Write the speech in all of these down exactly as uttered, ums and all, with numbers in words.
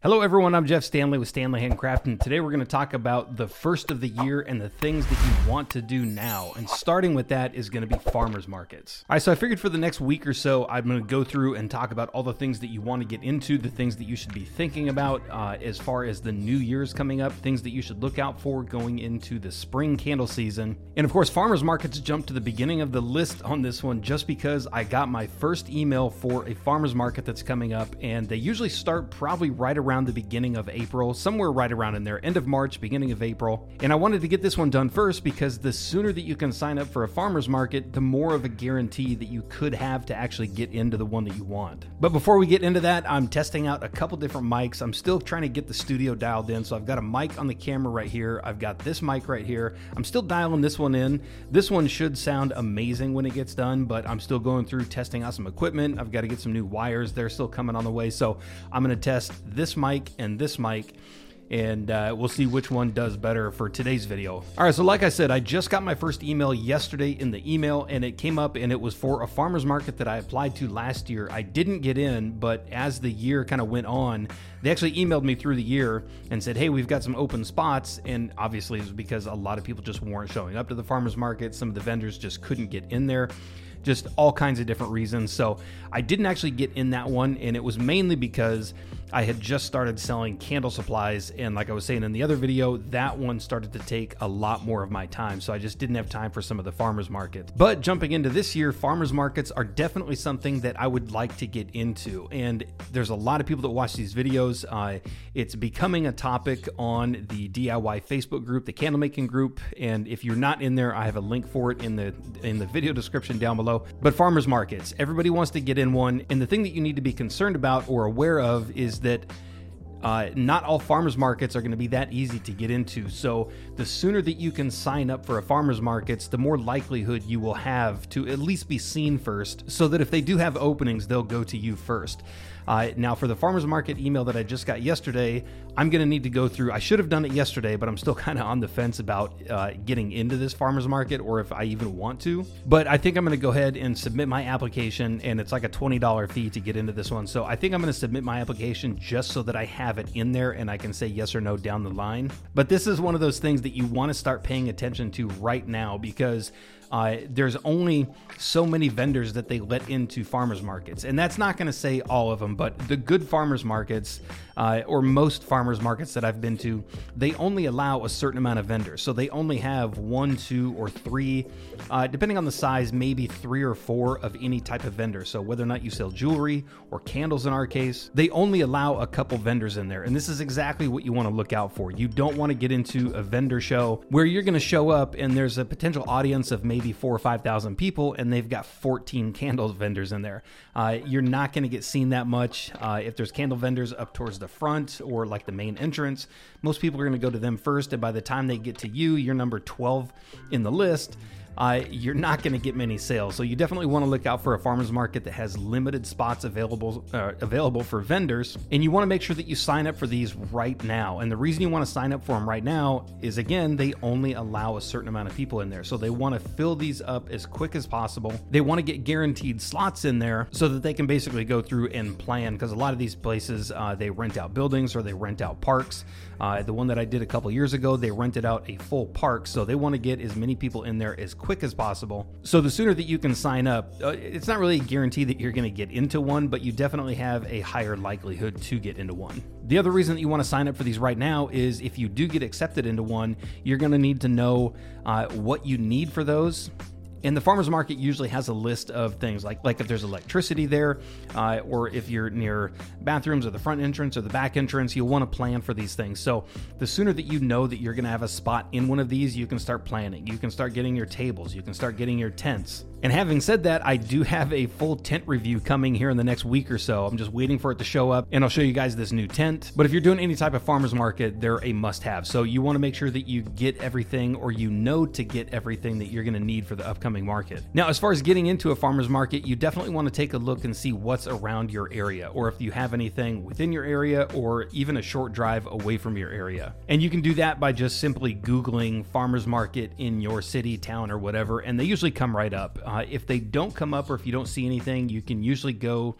Hello everyone, I'm Jeff Stanley with Stanley Handcraft, and today we're going to talk about the first of the year and the things that you want to do now. And starting with that is going to be farmers markets. All right, so I figured for the next week or so, I'm going to go through and talk about all the things that you want to get into, the things that you should be thinking about uh, as far as the new year's coming up, things that you should look out for going into the spring candle season. And of course, farmers markets jumped to the beginning of the list on this one just because I got my first email for a farmers market that's coming up, and they usually start probably right around around the beginning of April, somewhere right around in there, end of March, beginning of April. And I wanted to get this one done first because the sooner that you can sign up for a farmer's market, the more of a guarantee that you could have to actually get into the one that you want. But before we get into that, I'm testing out a couple different mics. I'm still trying to get the studio dialed in. So I've got a mic on the camera right here. I've got this mic right here. I'm still dialing this one in. This one should sound amazing when it gets done, but I'm still going through testing out some equipment. I've got to get some new wires. They're still coming on the way. So I'm going to test this mic and this mic, and uh, we'll see which one does better for today's video. All right, so like I said, I just got my first email yesterday in the email, and it came up and it was for a farmer's market that I applied to last year. I didn't get in, but as the year kind of went on, they actually emailed me through the year and said, hey, we've got some open spots. And obviously it was because a lot of people just weren't showing up to the farmer's market. Some of the vendors just couldn't get in there. Just all kinds of different reasons. So I didn't actually get in that one. And it was mainly because I had just started selling candle supplies. And like I was saying in the other video, that one started to take a lot more of my time. So I just didn't have time for some of the farmers markets. But jumping into this year, farmers markets are definitely something that I would like to get into. And there's a lot of people that watch these videos. Uh, it's becoming a topic on the D I Y Facebook group, the candle making group. And if you're not in there, I have a link for it in the, in the video description down below. But farmers markets, everybody wants to get in one. And the thing that you need to be concerned about or aware of is that Uh, not all farmers markets are going to be that easy to get into. So the sooner that you can sign up for a farmers markets, the more likelihood you will have to at least be seen first, so that if they do have openings, they'll go to you first. Uh, now for the farmers market email that I just got yesterday, I'm going to need to go through, I should have done it yesterday, but I'm still kind of on the fence about uh, getting into this farmers market or if I even want to, but I think I'm going to go ahead and submit my application, and it's like a twenty dollars fee to get into this one. So I think I'm going to submit my application just so that I have have it in there and I can say yes or no down the line. But this is one of those things that you want to start paying attention to right now, because Uh, there's only so many vendors that they let into farmers markets. And that's not going to say all of them, but the good farmers markets uh, or most farmers markets that I've been to, they only allow a certain amount of vendors. So they only have one, two, or three, uh, depending on the size, maybe three or four of any type of vendor. So whether or not you sell jewelry or candles in our case, they only allow a couple vendors in there. And this is exactly what you want to look out for. You don't want to get into a vendor show where you're going to show up and there's a potential audience of maybe maybe four or five thousand people, and they've got fourteen candle vendors in there. Uh, you're not going to get seen that much. Uh, if there's candle vendors up towards the front or like the main entrance, most people are going to go to them first. And by the time they get to you, you're number twelve in the list. Uh, you're not going to get many sales. So you definitely want to look out for a farmer's market that has limited spots available uh, available for vendors. And you want to make sure that you sign up for these right now. And the reason you want to sign up for them right now is, again, they only allow a certain amount of people in there. So they want to fill these up as quick as possible. They want to get guaranteed slots in there so that they can basically go through and plan. Because a lot of these places, uh, they rent out buildings or they rent out parks. Uh, the one that I did a couple years ago, they rented out a full park. So they want to get as many people in there as quick quick as possible. So the sooner that you can sign up, uh, it's not really a guarantee that you're going to get into one, but you definitely have a higher likelihood to get into one. The other reason that you want to sign up for these right now is if you do get accepted into one, you're going to need to know uh, what you need for those. And the farmer's market usually has a list of things like, like if there's electricity there, uh, or if you're near bathrooms or the front entrance or the back entrance, you'll want to plan for these things. So the sooner that you know that you're going to have a spot in one of these, you can start planning. You can start getting your tables. You can start getting your tents. And having said that, I do have a full tent review coming here in the next week or so. I'm just waiting for it to show up, and I'll show you guys this new tent. But if you're doing any type of farmer's market, they're a must-have. So you want to make sure that you get everything, or you know to get everything that you're going to need for the upcoming market. Now, as far as getting into a farmer's market, you definitely want to take a look and see what's around your area, or if you have anything within your area, or even a short drive away from your area. And you can do that by just simply Googling farmer's market in your city, town, or whatever, and they usually come right up. Uh, if they don't come up, or if you don't see anything, you can usually go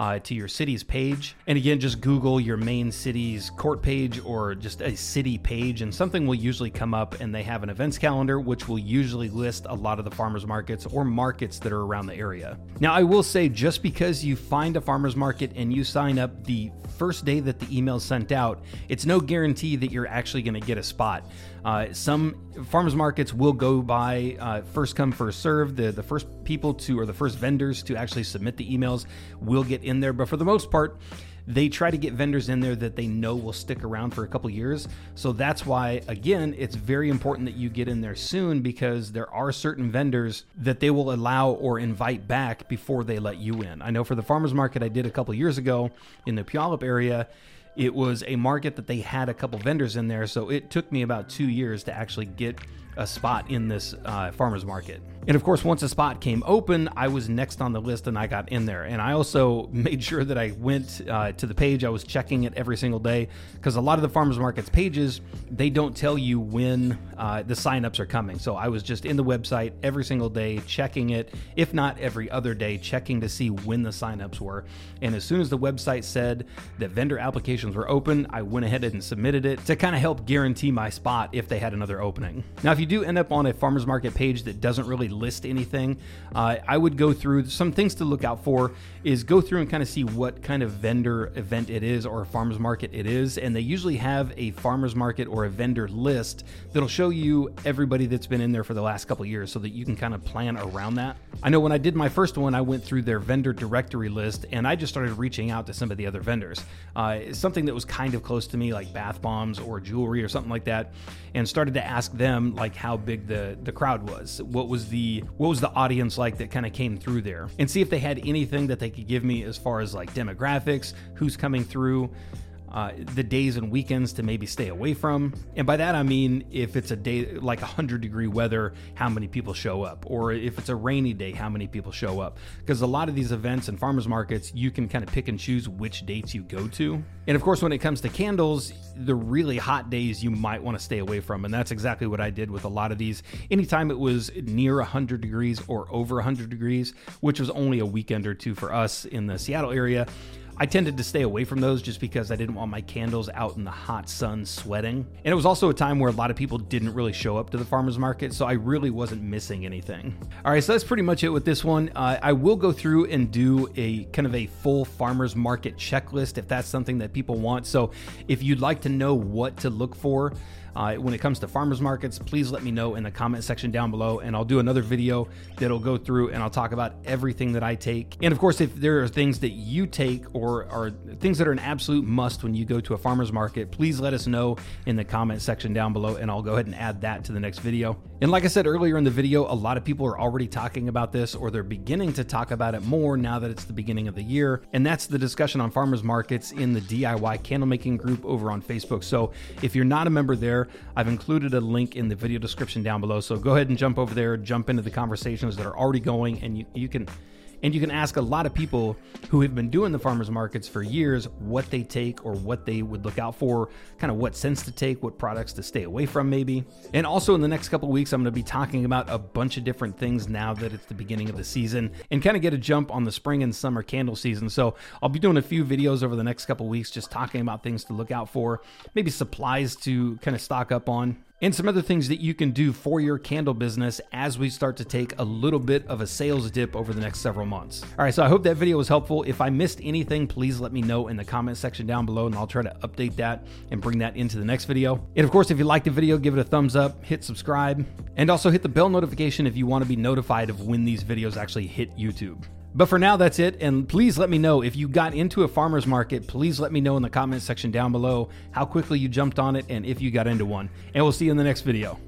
uh, to your city's page. And again, just Google your main city's court page or just a city page, and something will usually come up, and they have an events calendar, which will usually list a lot of the farmers markets or markets that are around the area. Now, I will say, just because you find a farmers market and you sign up the first day that the email is sent out, it's no guarantee that you're actually going to get a spot. Uh, some farmers markets will go by uh, first come, first serve. The, the first people to, or the first vendors to actually submit the emails will get in there. But for the most part, they try to get vendors in there that they know will stick around for a couple years. So that's why, again, it's very important that you get in there soon, because there are certain vendors that they will allow or invite back before they let you in. I know for the farmers market I did a couple years ago in the Puyallup area, it was a market that they had a couple vendors in there. So it took me about two years to actually get a spot in this uh, farmer's market. And of course, once a spot came open, I was next on the list and I got in there. And I also made sure that I went uh, to the page. I was checking it every single day, because a lot of the farmer's market's pages, they don't tell you when uh, the signups are coming. So I was just in the website every single day, checking it, if not every other day, checking to see when the signups were. And as soon as the website said that vendor applications were open, I went ahead and submitted it to kind of help guarantee my spot if they had another opening. Now, if you do end up on a farmers market page that doesn't really list anything, uh, I would go through some things to look out for. Is go through and kind of see what kind of vendor event it is, or a farmers market it is, and they usually have a farmers market or a vendor list that'll show you everybody that's been in there for the last couple of years, so that you can kind of plan around that. I know when I did my first one, I went through their vendor directory list, and I just started reaching out to some of the other vendors, uh, something that was kind of close to me, like bath bombs or jewelry or something like that, and started to ask them like how big the the crowd was, what was the what was the audience like that kind of came through there, and see if they had anything that they could give me as far as like demographics, who's coming through, uh, the days and weekends to maybe stay away from. And by that I mean, if it's a day like one hundred degree weather, how many people show up, or if it's a rainy day, how many people show up, because a lot of these events and farmers markets, you can kind of pick and choose which dates you go to. And of course, when it comes to candles, the really hot days you might want to stay away from, and that's exactly what I did with a lot of these. Anytime it was near one hundred degrees or over one hundred degrees, which was only a weekend or two for us in the Seattle area, I tended to stay away from those just because I didn't want my candles out in the hot sun sweating. And it was also a time where a lot of people didn't really show up to the farmer's market, so I really wasn't missing anything. All right, so that's pretty much it with this one. Uh, I will go through and do a kind of a full farmer's market checklist if that's something that people want. So if you'd like to know what to look for Uh, when it comes to farmers markets, please let me know in the comment section down below, and I'll do another video that'll go through and I'll talk about everything that I take. And of course, if there are things that you take or are things that are an absolute must when you go to a farmers market, please let us know in the comment section down below, and I'll go ahead and add that to the next video. And like I said earlier in the video, a lot of people are already talking about this, or they're beginning to talk about it more now that it's the beginning of the year. And that's the discussion on farmers markets in the D I Y candle making group over on Facebook. So if you're not a member there, I've included a link in the video description down below. So go ahead and jump over there, jump into the conversations that are already going, and you, you can and you can ask a lot of people who have been doing the farmers markets for years what they take or what they would look out for, kind of what scents to take, what products to stay away from maybe. And also in the next couple of weeks, I'm going to be talking about a bunch of different things now that it's the beginning of the season, and kind of get a jump on the spring and summer candle season. So I'll be doing a few videos over the next couple of weeks just talking about things to look out for, maybe supplies to kind of stock up on, and some other things that you can do for your candle business as we start to take a little bit of a sales dip over the next several months. All right, so I hope that video was helpful. If I missed anything, please let me know in the comment section down below, and I'll try to update that and bring that into the next video. And of course, if you liked the video, give it a thumbs up, hit subscribe, and also hit the bell notification if you want to be notified of when these videos actually hit YouTube. But for now, that's it. And please let me know if you got into a farmer's market. Please let me know in the comment section down below how quickly you jumped on it and if you got into one. And we'll see you in the next video.